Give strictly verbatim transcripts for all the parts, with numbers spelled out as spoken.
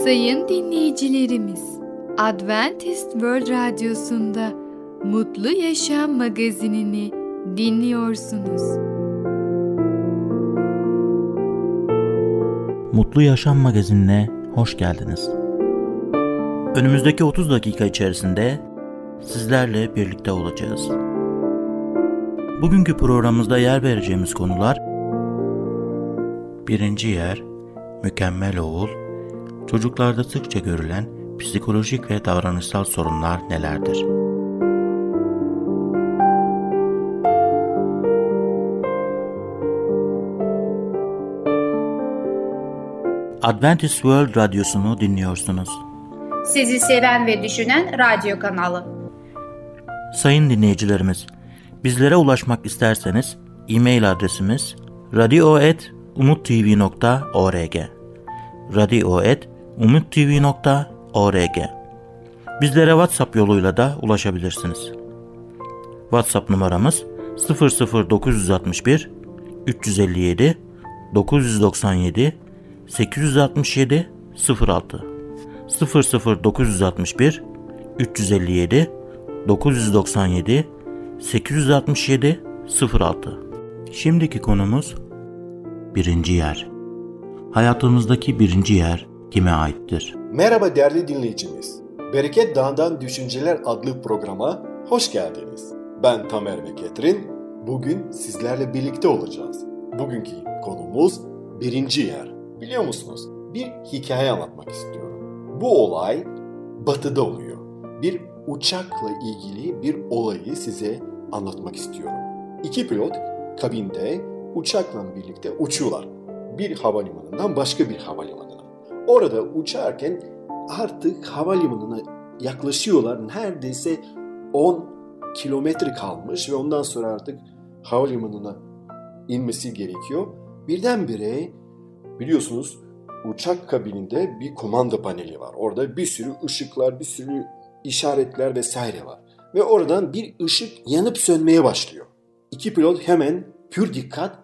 Sayın dinleyicilerimiz, Adventist World Radyosu'nda Mutlu Yaşam Magazinini dinliyorsunuz. Mutlu Yaşam Magazinine hoş geldiniz. Önümüzdeki otuz dakika içerisinde sizlerle birlikte olacağız. Bugünkü programımızda yer vereceğimiz konular: birinci yer, mükemmel oğul, çocuklarda sıkça görülen psikolojik ve davranışsal sorunlar nelerdir? Adventist World Radyosu'nu dinliyorsunuz. Sizi seven ve düşünen radyo kanalı. Sayın dinleyicilerimiz, bizlere ulaşmak isterseniz e-mail adresimiz radio at umuttv nokta org radio at umuttv nokta org. Bizlere WhatsApp yoluyla da ulaşabilirsiniz. WhatsApp numaramız sıfır sıfır dokuz altı bir üç yüz elli yedi dokuz doksan yedi sekiz altı yedi sıfır altı sıfır sıfır dokuz altı bir üç yüz elli yedi dokuz doksan yedi sekiz altı yedi sıfır altı. Şimdiki konumuz birinci yer. Hayatımızdaki birinci yer kime aittir? Merhaba değerli dinleyicimiz. Bereket Dağı'dan Düşünceler adlı programa hoş geldiniz. Ben Tamer ve Ketrin. Bugün sizlerle birlikte olacağız. Bugünkü konumuz birinci yer. Biliyor musunuz? Bir hikaye anlatmak istiyorum. Bu olay Batı'da oluyor. Bir uçakla ilgili bir olayı size anlatmak istiyorum. İki pilot kabinde uçakla birlikte uçuyorlar. Bir havalimanından başka bir havalimanına. Orada uçarken artık havalimanına yaklaşıyorlar. Neredeyse on kilometre kalmış ve ondan sonra artık havalimanına inmesi gerekiyor. Birdenbire biliyorsunuz uçak kabininde bir kumanda paneli var. Orada bir sürü ışıklar, bir sürü işaretler vesaire var. Ve oradan bir ışık yanıp sönmeye başlıyor. İki pilot hemen pür dikkat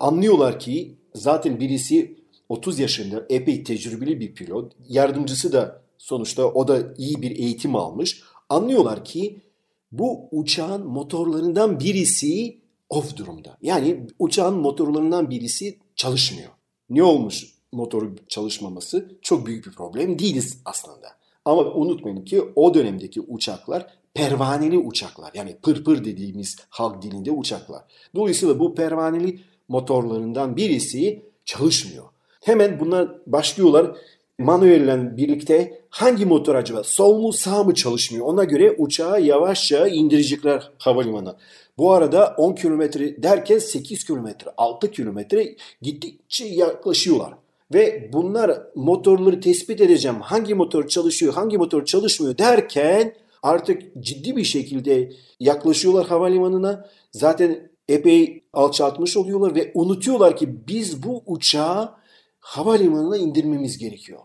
anlıyorlar ki zaten birisi otuz yaşında epey tecrübeli bir pilot. Yardımcısı da sonuçta o da iyi bir eğitim almış. Anlıyorlar ki bu uçağın motorlarından birisi off durumda. Yani uçağın motorlarından birisi çalışmıyor. Ne olmuş motoru çalışmaması? Çok büyük bir problem değiliz aslında. Ama unutmayın ki o dönemdeki uçaklar pervaneli uçaklar. Yani pırpır dediğimiz halk dilinde uçaklar. Dolayısıyla bu pervaneli motorlarından birisi çalışmıyor. Hemen bunlar başlıyorlar manuelle birlikte hangi motor acaba sol mu sağ mı çalışmıyor? Ona göre uçağı yavaşça indirecekler havalimanına. Bu arada on kilometre derken sekiz kilometre, altı kilometre gittikçe yaklaşıyorlar. Ve bunlar motorları tespit edeceğim. Hangi motor çalışıyor, hangi motor çalışmıyor derken artık ciddi bir şekilde yaklaşıyorlar havalimanına. Zaten epey alçaltmış oluyorlar ve unutuyorlar ki biz bu uçağı havalimanına indirmemiz gerekiyor.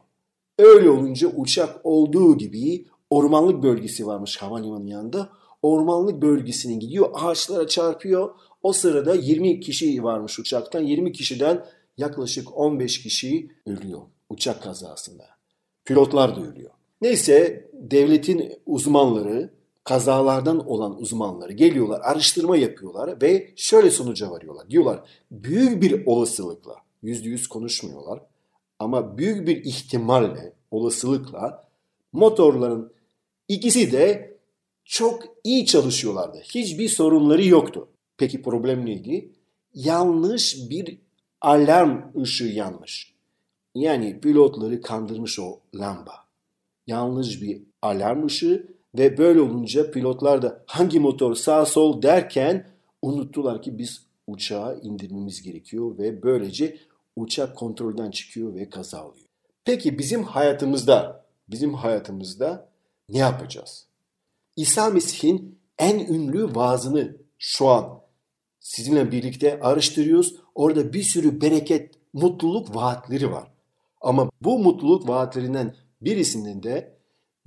Öyle olunca uçak olduğu gibi ormanlık bölgesi varmış havalimanının yanında. Ormanlık bölgesine gidiyor, ağaçlara çarpıyor. O sırada yirmi kişi varmış uçaktan. yirmi kişiden yaklaşık on beş kişi ölüyor uçak kazasında. Pilotlar da ölüyor. Neyse devletin uzmanları, kazalardan olan uzmanları geliyorlar, araştırma yapıyorlar ve şöyle sonuca varıyorlar. Diyorlar büyük bir olasılıkla, yüzde yüz konuşmuyorlar ama büyük bir ihtimalle, olasılıkla motorların ikisi de çok iyi çalışıyorlardı. Hiçbir sorunları yoktu. Peki problem neydi? Yanlış bir alarm ışığı yanmış. Yani pilotları kandırmış o lamba. Yanlış bir alarm ışığı. Ve böyle olunca pilotlar da hangi motor sağ sol derken unuttular ki biz uçağı indirmemiz gerekiyor ve böylece uçak kontrolden çıkıyor ve kaza oluyor. Peki bizim hayatımızda, bizim hayatımızda ne yapacağız? İsa Mesih'in en ünlü vaazını şu an sizinle birlikte araştırıyoruz. Orada bir sürü bereket, mutluluk vaatleri var. Ama bu mutluluk vaatlerinden birisinin de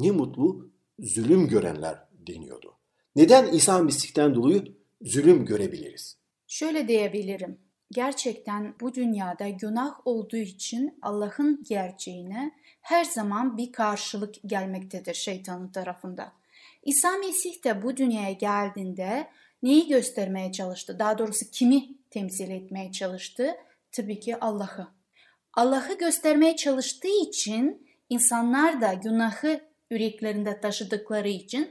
ne mutlu zulüm görenler deniyordu. Neden İsa Mesih'ten dolayı zulüm görebiliriz? Şöyle diyebilirim. gerçekten bu dünyada günah olduğu için Allah'ın gerçeğine her zaman bir karşılık gelmektedir şeytanın tarafından. İsa Mesih de bu dünyaya geldiğinde neyi göstermeye çalıştı? Daha doğrusu kimi temsil etmeye çalıştı? Tabii ki Allah'ı. Allah'ı göstermeye çalıştığı için insanlar da günahı yüreklerinde taşıdıkları için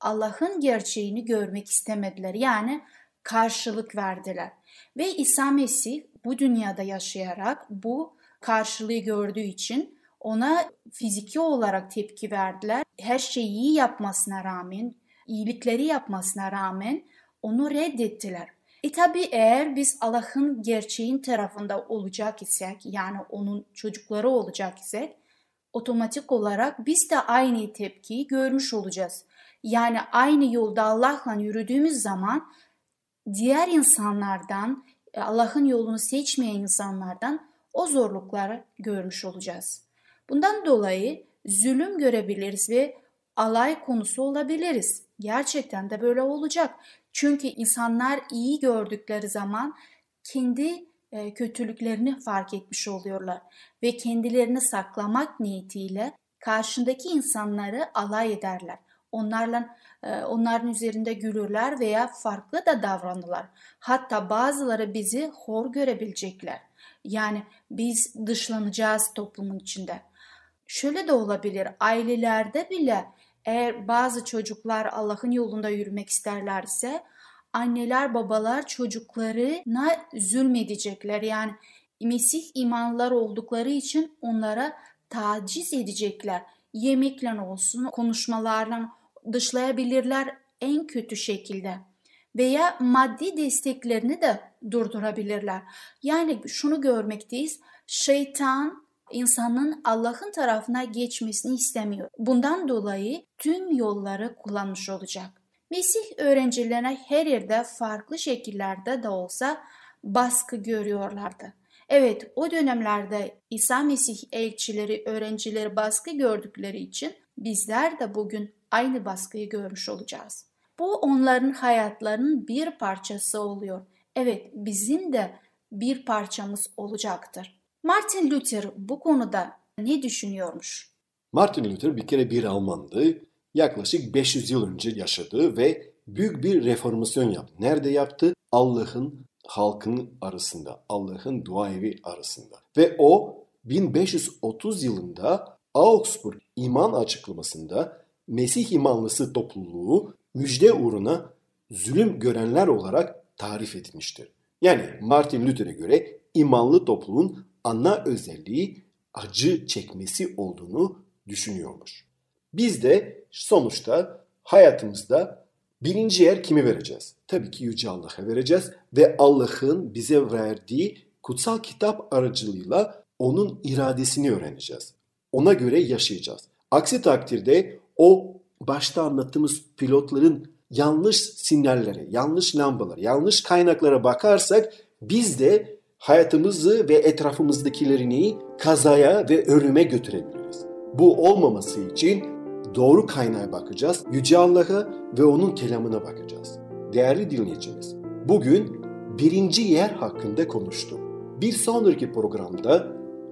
Allah'ın gerçeğini görmek istemediler. Yani karşılık verdiler. Ve İsa Mesih bu dünyada yaşayarak bu karşılığı gördüğü için ona fiziki olarak tepki verdiler. Her şeyi iyi yapmasına rağmen, iyilikleri yapmasına rağmen onu reddettiler. E tabi eğer biz Allah'ın gerçeğin tarafında olacak isek, yani onun çocukları olacak isek, otomatik olarak biz de aynı tepkiyi görmüş olacağız. Yani aynı yolda Allah'la yürüdüğümüz zaman diğer insanlardan, Allah'ın yolunu seçmeyen insanlardan o zorlukları görmüş olacağız. Bundan dolayı zulüm görebiliriz ve alay konusu olabiliriz. Gerçekten de böyle olacak. Çünkü insanlar iyi gördükleri zaman kendi kötülüklerini fark etmiş oluyorlar. Ve kendilerini saklamak niyetiyle karşındaki insanları alay ederler. Onlarla, onların üzerinde gülürler veya farklı da davranırlar. Hatta bazıları bizi hor görebilecekler. Yani biz dışlanacağız toplumun içinde. Şöyle de olabilir, ailelerde bile eğer bazı çocuklar Allah'ın yolunda yürümek isterlerse anneler, babalar çocuklarına zulmedecekler. Yani Mesih imanlılar oldukları için onlara taciz edecekler. Yemekle olsun, konuşmalarla dışlayabilirler en kötü şekilde. Veya maddi desteklerini de durdurabilirler. Yani şunu görmekteyiz, şeytan insanın Allah'ın tarafına geçmesini istemiyor. Bundan dolayı tüm yolları kullanmış olacak. Mesih öğrencilerine her yerde farklı şekillerde de olsa baskı görüyorlardı. Evet, o dönemlerde İsa Mesih elçileri, öğrencileri baskı gördükleri için bizler de bugün aynı baskıyı görmüş olacağız. Bu onların hayatlarının bir parçası oluyor. Evet, bizim de bir parçamız olacaktır. Martin Luther bu konuda ne düşünüyormuş? Martin Luther bir kere bir Almandı. Yaklaşık beş yüz yıl önce yaşadı ve büyük bir reformasyon yaptı. Nerede yaptı? Allah'ın halkının arasında, Allah'ın duaevi arasında. Ve o bin beş yüz otuz yılında Augsburg iman açıklamasında Mesih imanlısı topluluğu müjde uğruna zulüm görenler olarak tarif edilmiştir. Yani Martin Luther'e göre imanlı topluluğun ana özelliği acı çekmesi olduğunu düşünüyormuş. Biz de sonuçta hayatımızda birinci yer kimi vereceğiz? Tabii ki Yüce Allah'a vereceğiz ve Allah'ın bize verdiği kutsal kitap aracılığıyla onun iradesini öğreneceğiz. Ona göre yaşayacağız. Aksi takdirde o başta anlattığımız pilotların yanlış sinyallere, yanlış lambalara, yanlış kaynaklara bakarsak biz de hayatımızı ve etrafımızdakilerini kazaya ve ölüme götürebiliriz. Bu olmaması için doğru kaynağa bakacağız. Yüce Allah'a ve onun kelamına bakacağız. Değerli dinleyicimiz, bugün birinci yer hakkında konuştum. Bir sonraki programda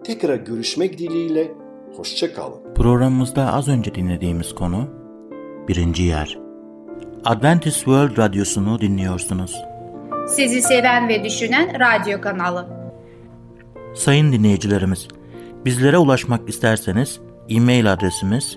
tekrar görüşmek dileğiyle, hoşça kalın. Programımızda az önce dinlediğimiz konu birinci yer. Adventist World Radyosu'nu dinliyorsunuz. Sizi seven ve düşünen radyo kanalı. Sayın dinleyicilerimiz, bizlere ulaşmak isterseniz e-mail adresimiz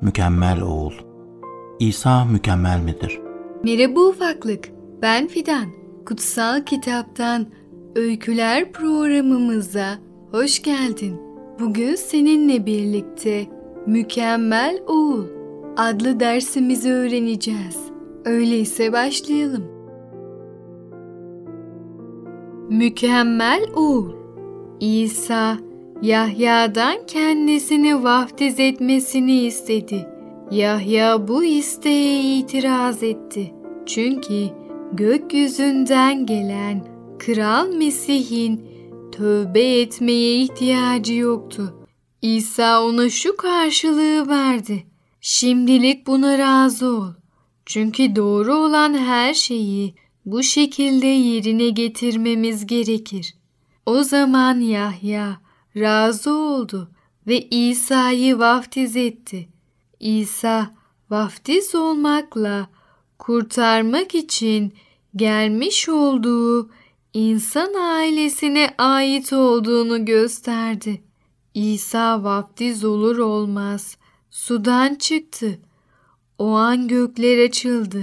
Mükemmel Oğul. İsa mükemmel midir? Merhaba ufaklık, ben Fidan. Kutsal Kitaptan Öyküler programımıza hoş geldin. Bugün seninle birlikte Mükemmel Oğul adlı dersimizi öğreneceğiz. Öyleyse başlayalım. mükemmel oğul, İsa, Yahya'dan kendisini vaftiz etmesini istedi. Yahya bu isteğe itiraz etti. Çünkü gökyüzünden gelen Kral Mesih'in tövbe etmeye ihtiyacı yoktu. İsa ona şu karşılığı verdi: "Şimdilik buna razı ol. Çünkü doğru olan her şeyi bu şekilde yerine getirmemiz gerekir." O zaman Yahya razı oldu ve İsa'yı vaftiz etti. İsa vaftiz olmakla kurtarmak için gelmiş olduğu insan ailesine ait olduğunu gösterdi. İsa vaftiz olur olmaz sudan çıktı. O an gökler açıldı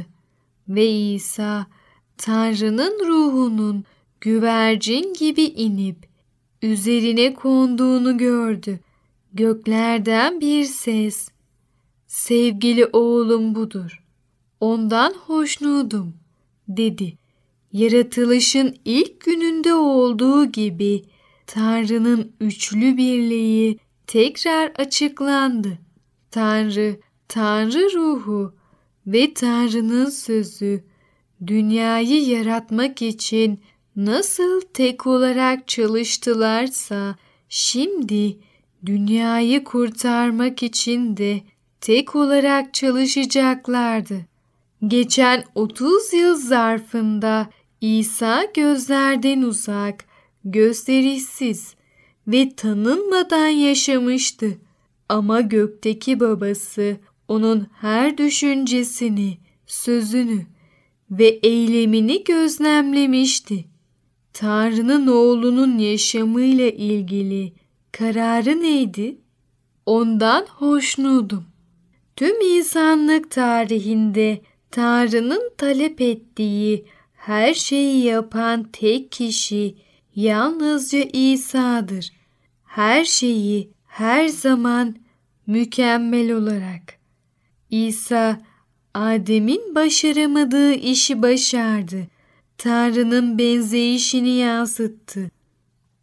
ve İsa Tanrı'nın ruhunun güvercin gibi inip üzerine konduğunu gördü. Göklerden bir ses, "Sevgili oğlum budur, ondan hoşnudum," dedi. Yaratılışın ilk gününde olduğu gibi Tanrı'nın üçlü birliği tekrar açıklandı. Tanrı, Tanrı ruhu ve Tanrı'nın sözü dünyayı yaratmak için nasıl tek olarak çalıştılarsa, şimdi dünyayı kurtarmak için de tek olarak çalışacaklardı. Geçen otuz yıl zarfında İsa gözlerden uzak, gösterişsiz ve tanınmadan yaşamıştı. Ama gökteki babası onun her düşüncesini, sözünü ve eylemini gözlemlemişti. Tanrı'nın oğlunun yaşamıyla ilgili kararı neydi? "Ondan hoşnudum." Tüm insanlık tarihinde Tanrı'nın talep ettiği her şeyi yapan tek kişi yalnızca İsa'dır. Her şeyi her zaman mükemmel olarak. İsa, Adem'in başaramadığı işi başardı. Tanrı'nın benzeyişini yansıttı.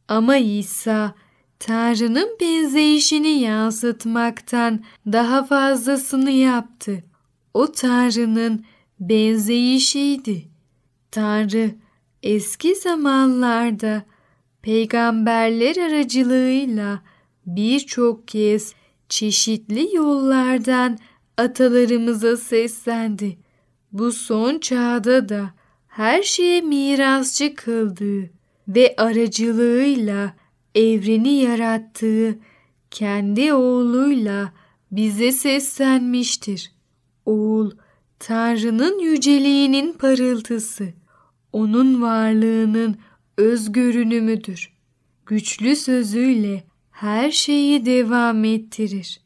Ama İsa, Tanrı'nın benzeyişini yansıtmaktan daha fazlasını yaptı. O Tanrı'nın benzeyişiydi. Tanrı eski zamanlarda peygamberler aracılığıyla birçok kez çeşitli yollardan atalarımıza seslendi. Bu son çağda da her şeye mirasçı kıldığı ve aracılığıyla evreni yarattığı kendi oğluyla bize seslenmiştir. Oğul, Tanrı'nın yüceliğinin parıltısı, onun varlığının öz görünümüdür. Güçlü sözüyle her şeyi devam ettirir.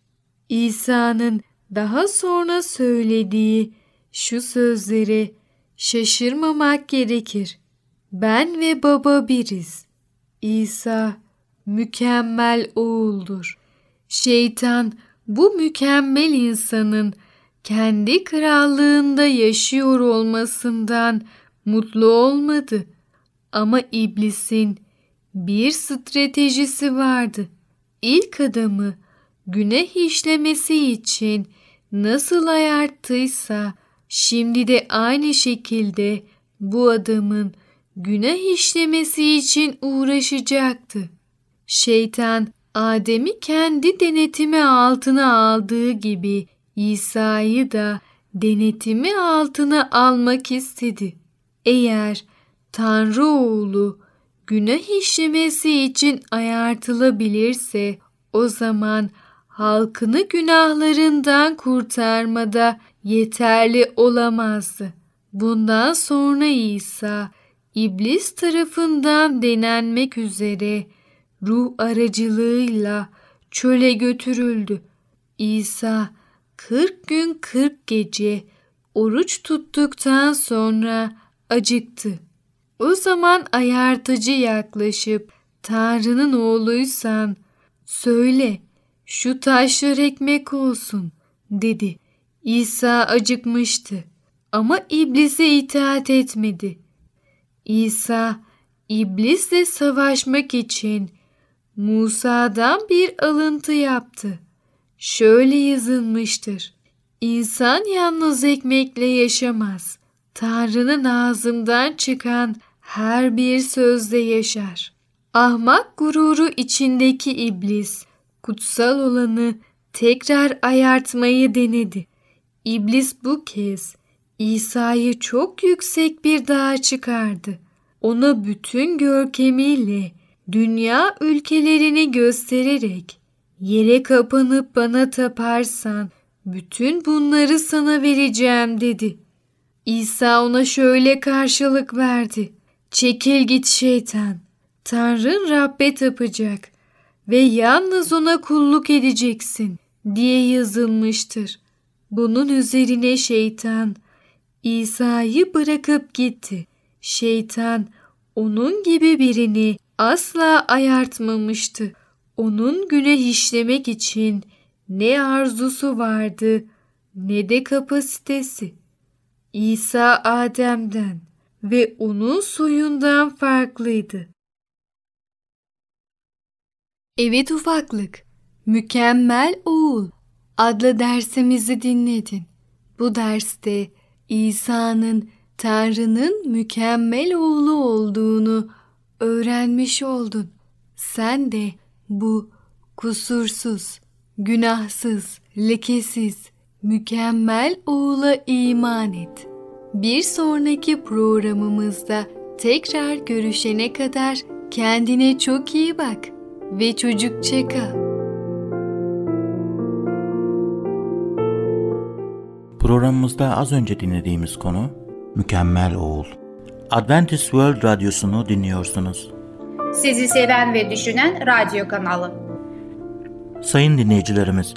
İsa'nın daha sonra söylediği şu sözleri şaşırmamak gerekir: "Ben ve Baba biriz." İsa mükemmel oğuldur. Şeytan bu mükemmel insanın kendi krallığında yaşıyor olmasından mutlu olmadı. Ama iblisin bir stratejisi vardı. İlk adamı günah işlemesi için nasıl ayarttıysa, şimdi de aynı şekilde bu adamın günah işlemesi için uğraşacaktı. Şeytan, Adem'i kendi denetimi altına aldığı gibi İsa'yı da denetimi altına almak istedi. Eğer Tanrı oğlu günah işlemesi için ayartılabilirse, o zaman halkını günahlarından kurtarmada yeterli olamazdı. Bundan sonra İsa, İblis tarafından denenmek üzere ruh aracılığıyla çöle götürüldü. İsa kırk gün kırk gece oruç tuttuktan sonra acıktı. O zaman ayartıcı yaklaşıp, "Tanrı'nın oğluysan söyle, şu taşlar ekmek olsun," dedi. İsa acıkmıştı ama iblise itaat etmedi. İsa, İblisle savaşmak için Musa'dan bir alıntı yaptı. Şöyle yazılmıştır: İnsan yalnız ekmekle yaşamaz. Tanrı'nın ağzından çıkan her bir sözle yaşar. Ahmak gururu içindeki iblis, kutsal olanı tekrar ayartmayı denedi. İblis bu kez İsa'yı çok yüksek bir dağa çıkardı. Ona bütün görkemiyle dünya ülkelerini göstererek, "Yere kapanıp bana taparsan bütün bunları sana vereceğim" dedi. İsa ona şöyle karşılık verdi: "Çekil git şeytan. Tanrın Rabbe tapacak ve yalnız ona kulluk edeceksin" diye yazılmıştır. Bunun üzerine şeytan İsa'yı bırakıp gitti. Şeytan onun gibi birini asla ayartmamıştı. Onun günah işlemek için ne arzusu vardı ne de kapasitesi. İsa Adem'den ve onun soyundan farklıydı. Evet ufaklık, mükemmel oğul adlı dersimizi dinledin. Bu derste İsa'nın Tanrı'nın mükemmel oğlu olduğunu öğrenmiş oldun. Sen de bu kusursuz, günahsız, lekesiz, mükemmel oğula iman et. Bir sonraki programımızda tekrar görüşene kadar kendine çok iyi bak ve çocukça kal. Programımızda az önce dinlediğimiz konu Mükemmel Oğul. Adventist World Radyosunu dinliyorsunuz. Sizi seven ve düşünen radyo kanalı. Sayın dinleyicilerimiz,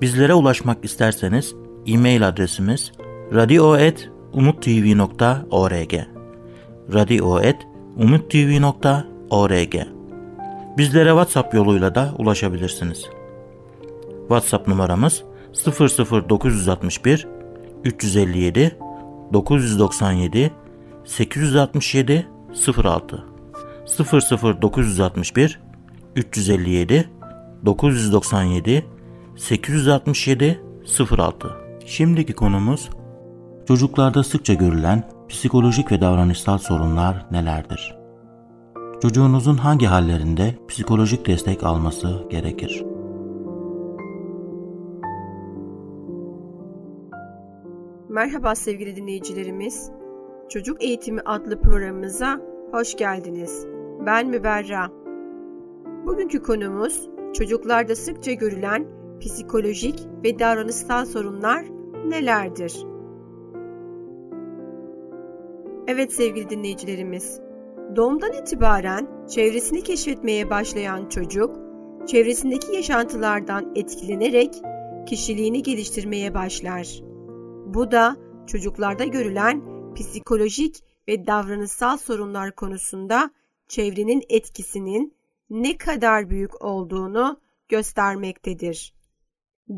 bizlere ulaşmak isterseniz e-mail adresimiz radio at umuttv nokta org radio at umuttv nokta org. Bizlere WhatsApp yoluyla da ulaşabilirsiniz. WhatsApp numaramız sıfır sıfır dokuz altı bir üç yüz elli yedi dokuz yüz doksan yedi sekiz yüz altmış yedi sıfır altı sıfır sıfır dokuz altı bir üç yüz elli yedi dokuz yüz doksan yedi sekiz yüz altmış yedi sıfır altı. Şimdiki konumuz çocuklarda sıkça görülen psikolojik ve davranışsal sorunlar nelerdir? Çocuğunuzun hangi hallerinde psikolojik destek alması gerekir? Merhaba sevgili dinleyicilerimiz. Çocuk Eğitimi adlı programımıza hoş geldiniz. Ben Müberra. Bugünkü konumuz çocuklarda sıkça görülen psikolojik ve davranışsal sorunlar nelerdir? Evet sevgili dinleyicilerimiz, doğumdan itibaren çevresini keşfetmeye başlayan çocuk, çevresindeki yaşantılardan etkilenerek kişiliğini geliştirmeye başlar. Bu da çocuklarda görülen psikolojik ve davranışsal sorunlar konusunda çevrenin etkisinin ne kadar büyük olduğunu göstermektedir.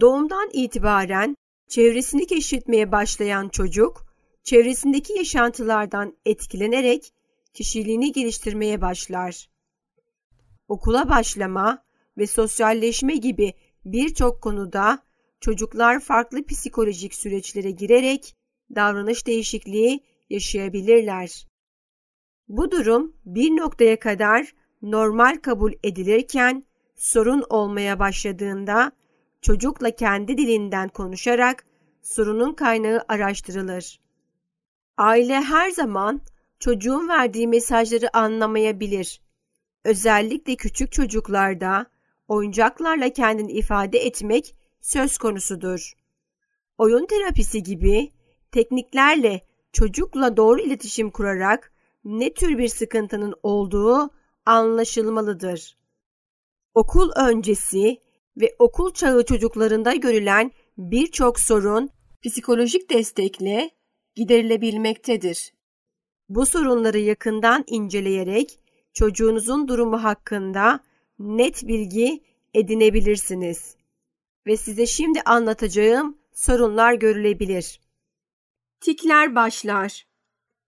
Doğumdan itibaren çevresini keşfetmeye başlayan çocuk, çevresindeki yaşantılardan etkilenerek kişiliğini geliştirmeye başlar. Okula başlama ve sosyalleşme gibi birçok konuda çocuklar farklı psikolojik süreçlere girerek davranış değişikliği yaşayabilirler. Bu durum bir noktaya kadar normal kabul edilirken sorun olmaya başladığında çocukla kendi dilinden konuşarak sorunun kaynağı araştırılır. Aile her zaman çocuğun verdiği mesajları anlamayabilir. Özellikle küçük çocuklarda oyuncaklarla kendini ifade etmek söz konusudur. Oyun terapisi gibi tekniklerle çocukla doğru iletişim kurarak ne tür bir sıkıntının olduğu anlaşılmalıdır. Okul öncesi ve okul çağı çocuklarında görülen birçok sorun psikolojik destekle giderilebilmektedir. Bu sorunları yakından inceleyerek çocuğunuzun durumu hakkında net bilgi edinebilirsiniz. Ve size şimdi anlatacağım sorunlar görülebilir. Tikler başlar.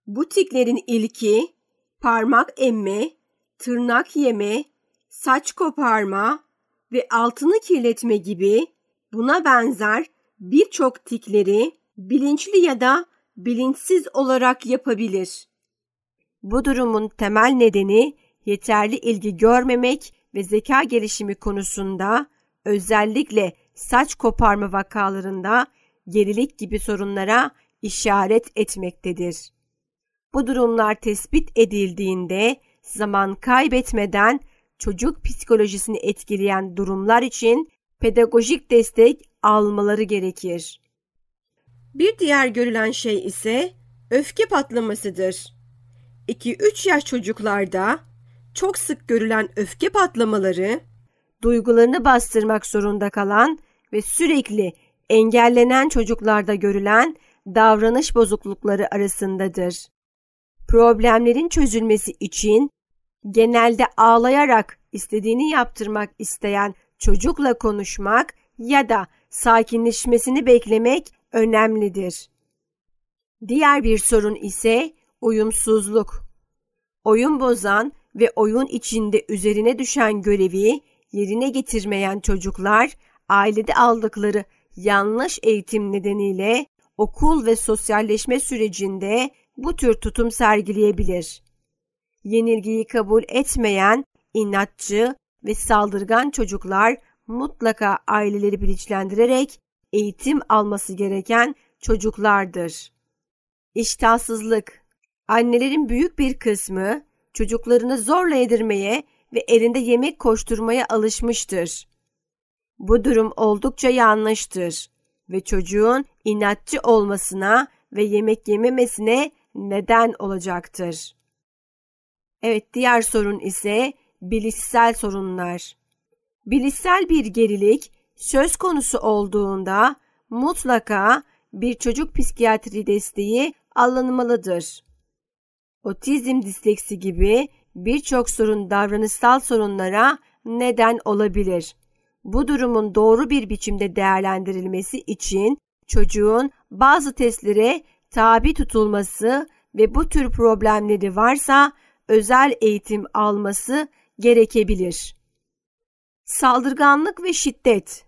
Bu tiklerin ilki parmak emme, tırnak yeme, saç koparma ve altını kirletme gibi buna benzer birçok tikleri bilinçli ya da bilinçsiz olarak yapabilir. Bu durumun temel nedeni yeterli ilgi görmemek ve zeka gelişimi konusunda özellikle saç koparma vakalarında gerilik gibi sorunlara işaret etmektedir. Bu durumlar tespit edildiğinde zaman kaybetmeden çocuk psikolojisini etkileyen durumlar için pedagojik destek almaları gerekir. Bir diğer görülen şey ise öfke patlamasıdır. iki üç yaş çocuklarda çok sık görülen öfke patlamaları, duygularını bastırmak zorunda kalan ve sürekli engellenen çocuklarda görülen davranış bozuklukları arasındadır. Problemlerin çözülmesi için genelde ağlayarak istediğini yaptırmak isteyen çocukla konuşmak ya da sakinleşmesini beklemek önemlidir. Diğer bir sorun ise uyumsuzluk. Oyun bozan ve oyun içinde üzerine düşen görevi yerine getirmeyen çocuklar, ailede aldıkları yanlış eğitim nedeniyle okul ve sosyalleşme sürecinde bu tür tutum sergileyebilir. Yenilgiyi kabul etmeyen, inatçı ve saldırgan çocuklar mutlaka aileleri bilinçlendirerek eğitim alması gereken çocuklardır. İştahsızlık. Annelerin büyük bir kısmı çocuklarını zorla yedirmeye ve elinde yemek koşturmaya alışmıştır. Bu durum oldukça yanlıştır ve çocuğun inatçı olmasına ve yemek yememesine neden olacaktır. Evet, diğer sorun ise bilişsel sorunlar. Bilişsel bir gerilik söz konusu olduğunda mutlaka bir çocuk psikiyatri desteği alınmalıdır. Otizm, disleksi gibi birçok sorun davranışsal sorunlara neden olabilir. Bu durumun doğru bir biçimde değerlendirilmesi için çocuğun bazı testlere tabi tutulması ve bu tür problemleri varsa özel eğitim alması gerekebilir. Saldırganlık ve şiddet.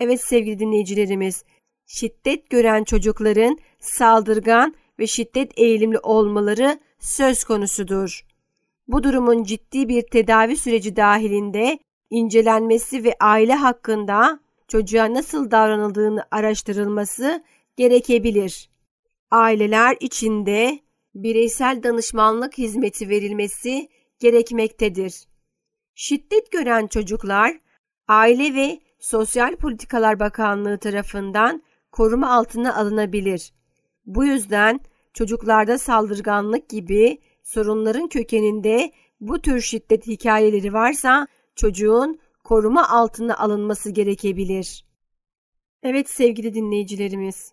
Evet sevgili dinleyicilerimiz, şiddet gören çocukların saldırgan ve şiddet eğilimli olmaları söz konusudur. Bu durumun ciddi bir tedavi süreci dahilinde incelenmesi ve aile hakkında çocuğa nasıl davranıldığını araştırılması gerekebilir. Aileler içinde bireysel danışmanlık hizmeti verilmesi gerekmektedir. Şiddet gören çocuklar, Aile ve Sosyal Politikalar Bakanlığı tarafından koruma altına alınabilir. Bu yüzden çocuklarda saldırganlık gibi sorunların kökeninde bu tür şiddet hikayeleri varsa çocuğun koruma altına alınması gerekebilir. Evet sevgili dinleyicilerimiz,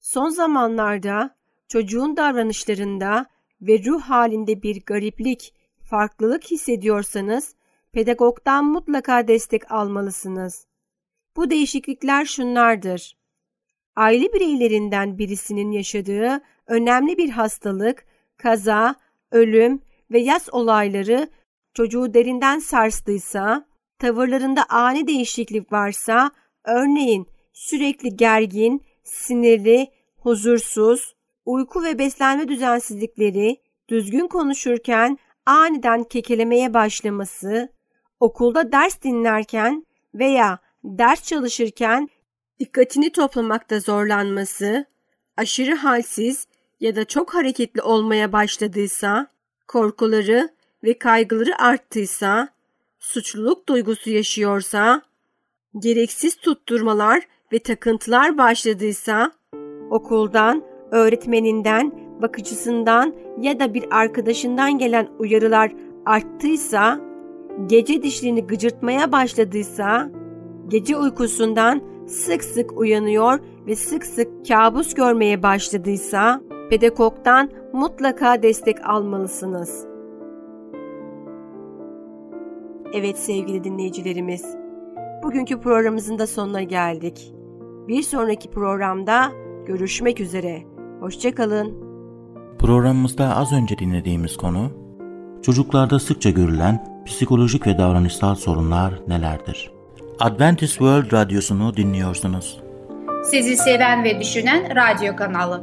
son zamanlarda çocuğun davranışlarında ve ruh halinde bir gariplik, farklılık hissediyorsanız pedagogdan mutlaka destek almalısınız. Bu değişiklikler şunlardır: aile bireylerinden birisinin yaşadığı önemli bir hastalık, kaza, ölüm ve yas olayları çocuğu derinden sarstıysa, tavırlarında ani değişiklik varsa, örneğin sürekli gergin, sinirli, huzursuz, uyku ve beslenme düzensizlikleri, düzgün konuşurken aniden kekelemeye başlaması, okulda ders dinlerken veya ders çalışırken dikkatini toplamakta zorlanması, aşırı halsiz ya da çok hareketli olmaya başladıysa, korkuları ve kaygıları arttıysa, suçluluk duygusu yaşıyorsa, gereksiz tutturmalar ve takıntılar başladıysa, okuldan, öğretmeninden, bakıcısından ya da bir arkadaşından gelen uyarılar arttıysa, gece dişlerini gıcırtmaya başladıysa, gece uykusundan sık sık uyanıyor ve sık sık kabus görmeye başladıysa, pedagogdan mutlaka destek almalısınız. Evet sevgili dinleyicilerimiz, bugünkü programımızın da sonuna geldik. Bir sonraki programda görüşmek üzere. Hoşça kalın. Programımızda az önce dinlediğimiz konu çocuklarda sıkça görülen psikolojik ve davranışsal sorunlar nelerdir? Adventist World Radyosu'nu dinliyorsunuz. Sizi seven ve düşünen radyo kanalı.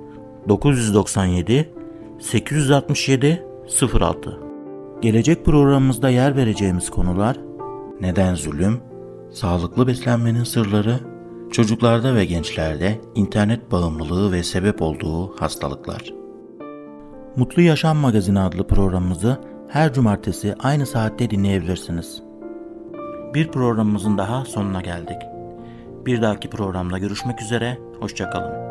dokuz dokuz yedi sekiz altı yedi sıfır altı. Gelecek programımızda yer vereceğimiz konular: neden zulüm, sağlıklı beslenmenin sırları, çocuklarda ve gençlerde internet bağımlılığı ve sebep olduğu hastalıklar. Mutlu Yaşam Magazini adlı programımızı her cumartesi aynı saatte dinleyebilirsiniz. Bir programımızın daha sonuna geldik. Bir dahaki programda görüşmek üzere, hoşça kalın.